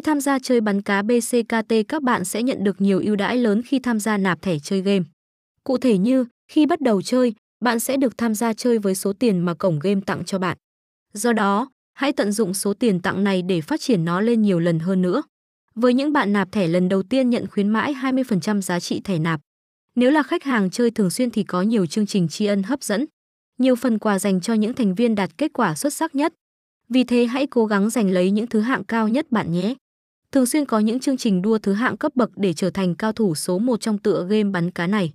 Khi tham gia chơi bắn cá BCKT, các bạn sẽ nhận được nhiều ưu đãi lớn khi tham gia nạp thẻ chơi game. Cụ thể như, khi bắt đầu chơi, bạn sẽ được tham gia chơi với số tiền mà cổng game tặng cho bạn. Do đó, hãy tận dụng số tiền tặng này để phát triển nó lên nhiều lần hơn nữa. Với những bạn nạp thẻ lần đầu tiên nhận khuyến mãi 20% giá trị thẻ nạp. Nếu là khách hàng chơi thường xuyên thì có nhiều chương trình tri ân hấp dẫn, nhiều phần quà dành cho những thành viên đạt kết quả xuất sắc nhất. Vì thế hãy cố gắng giành lấy những thứ hạng cao nhất bạn nhé. Thường xuyên có những chương trình đua thứ hạng cấp bậc để trở thành cao thủ số 1 trong tựa game bắn cá này.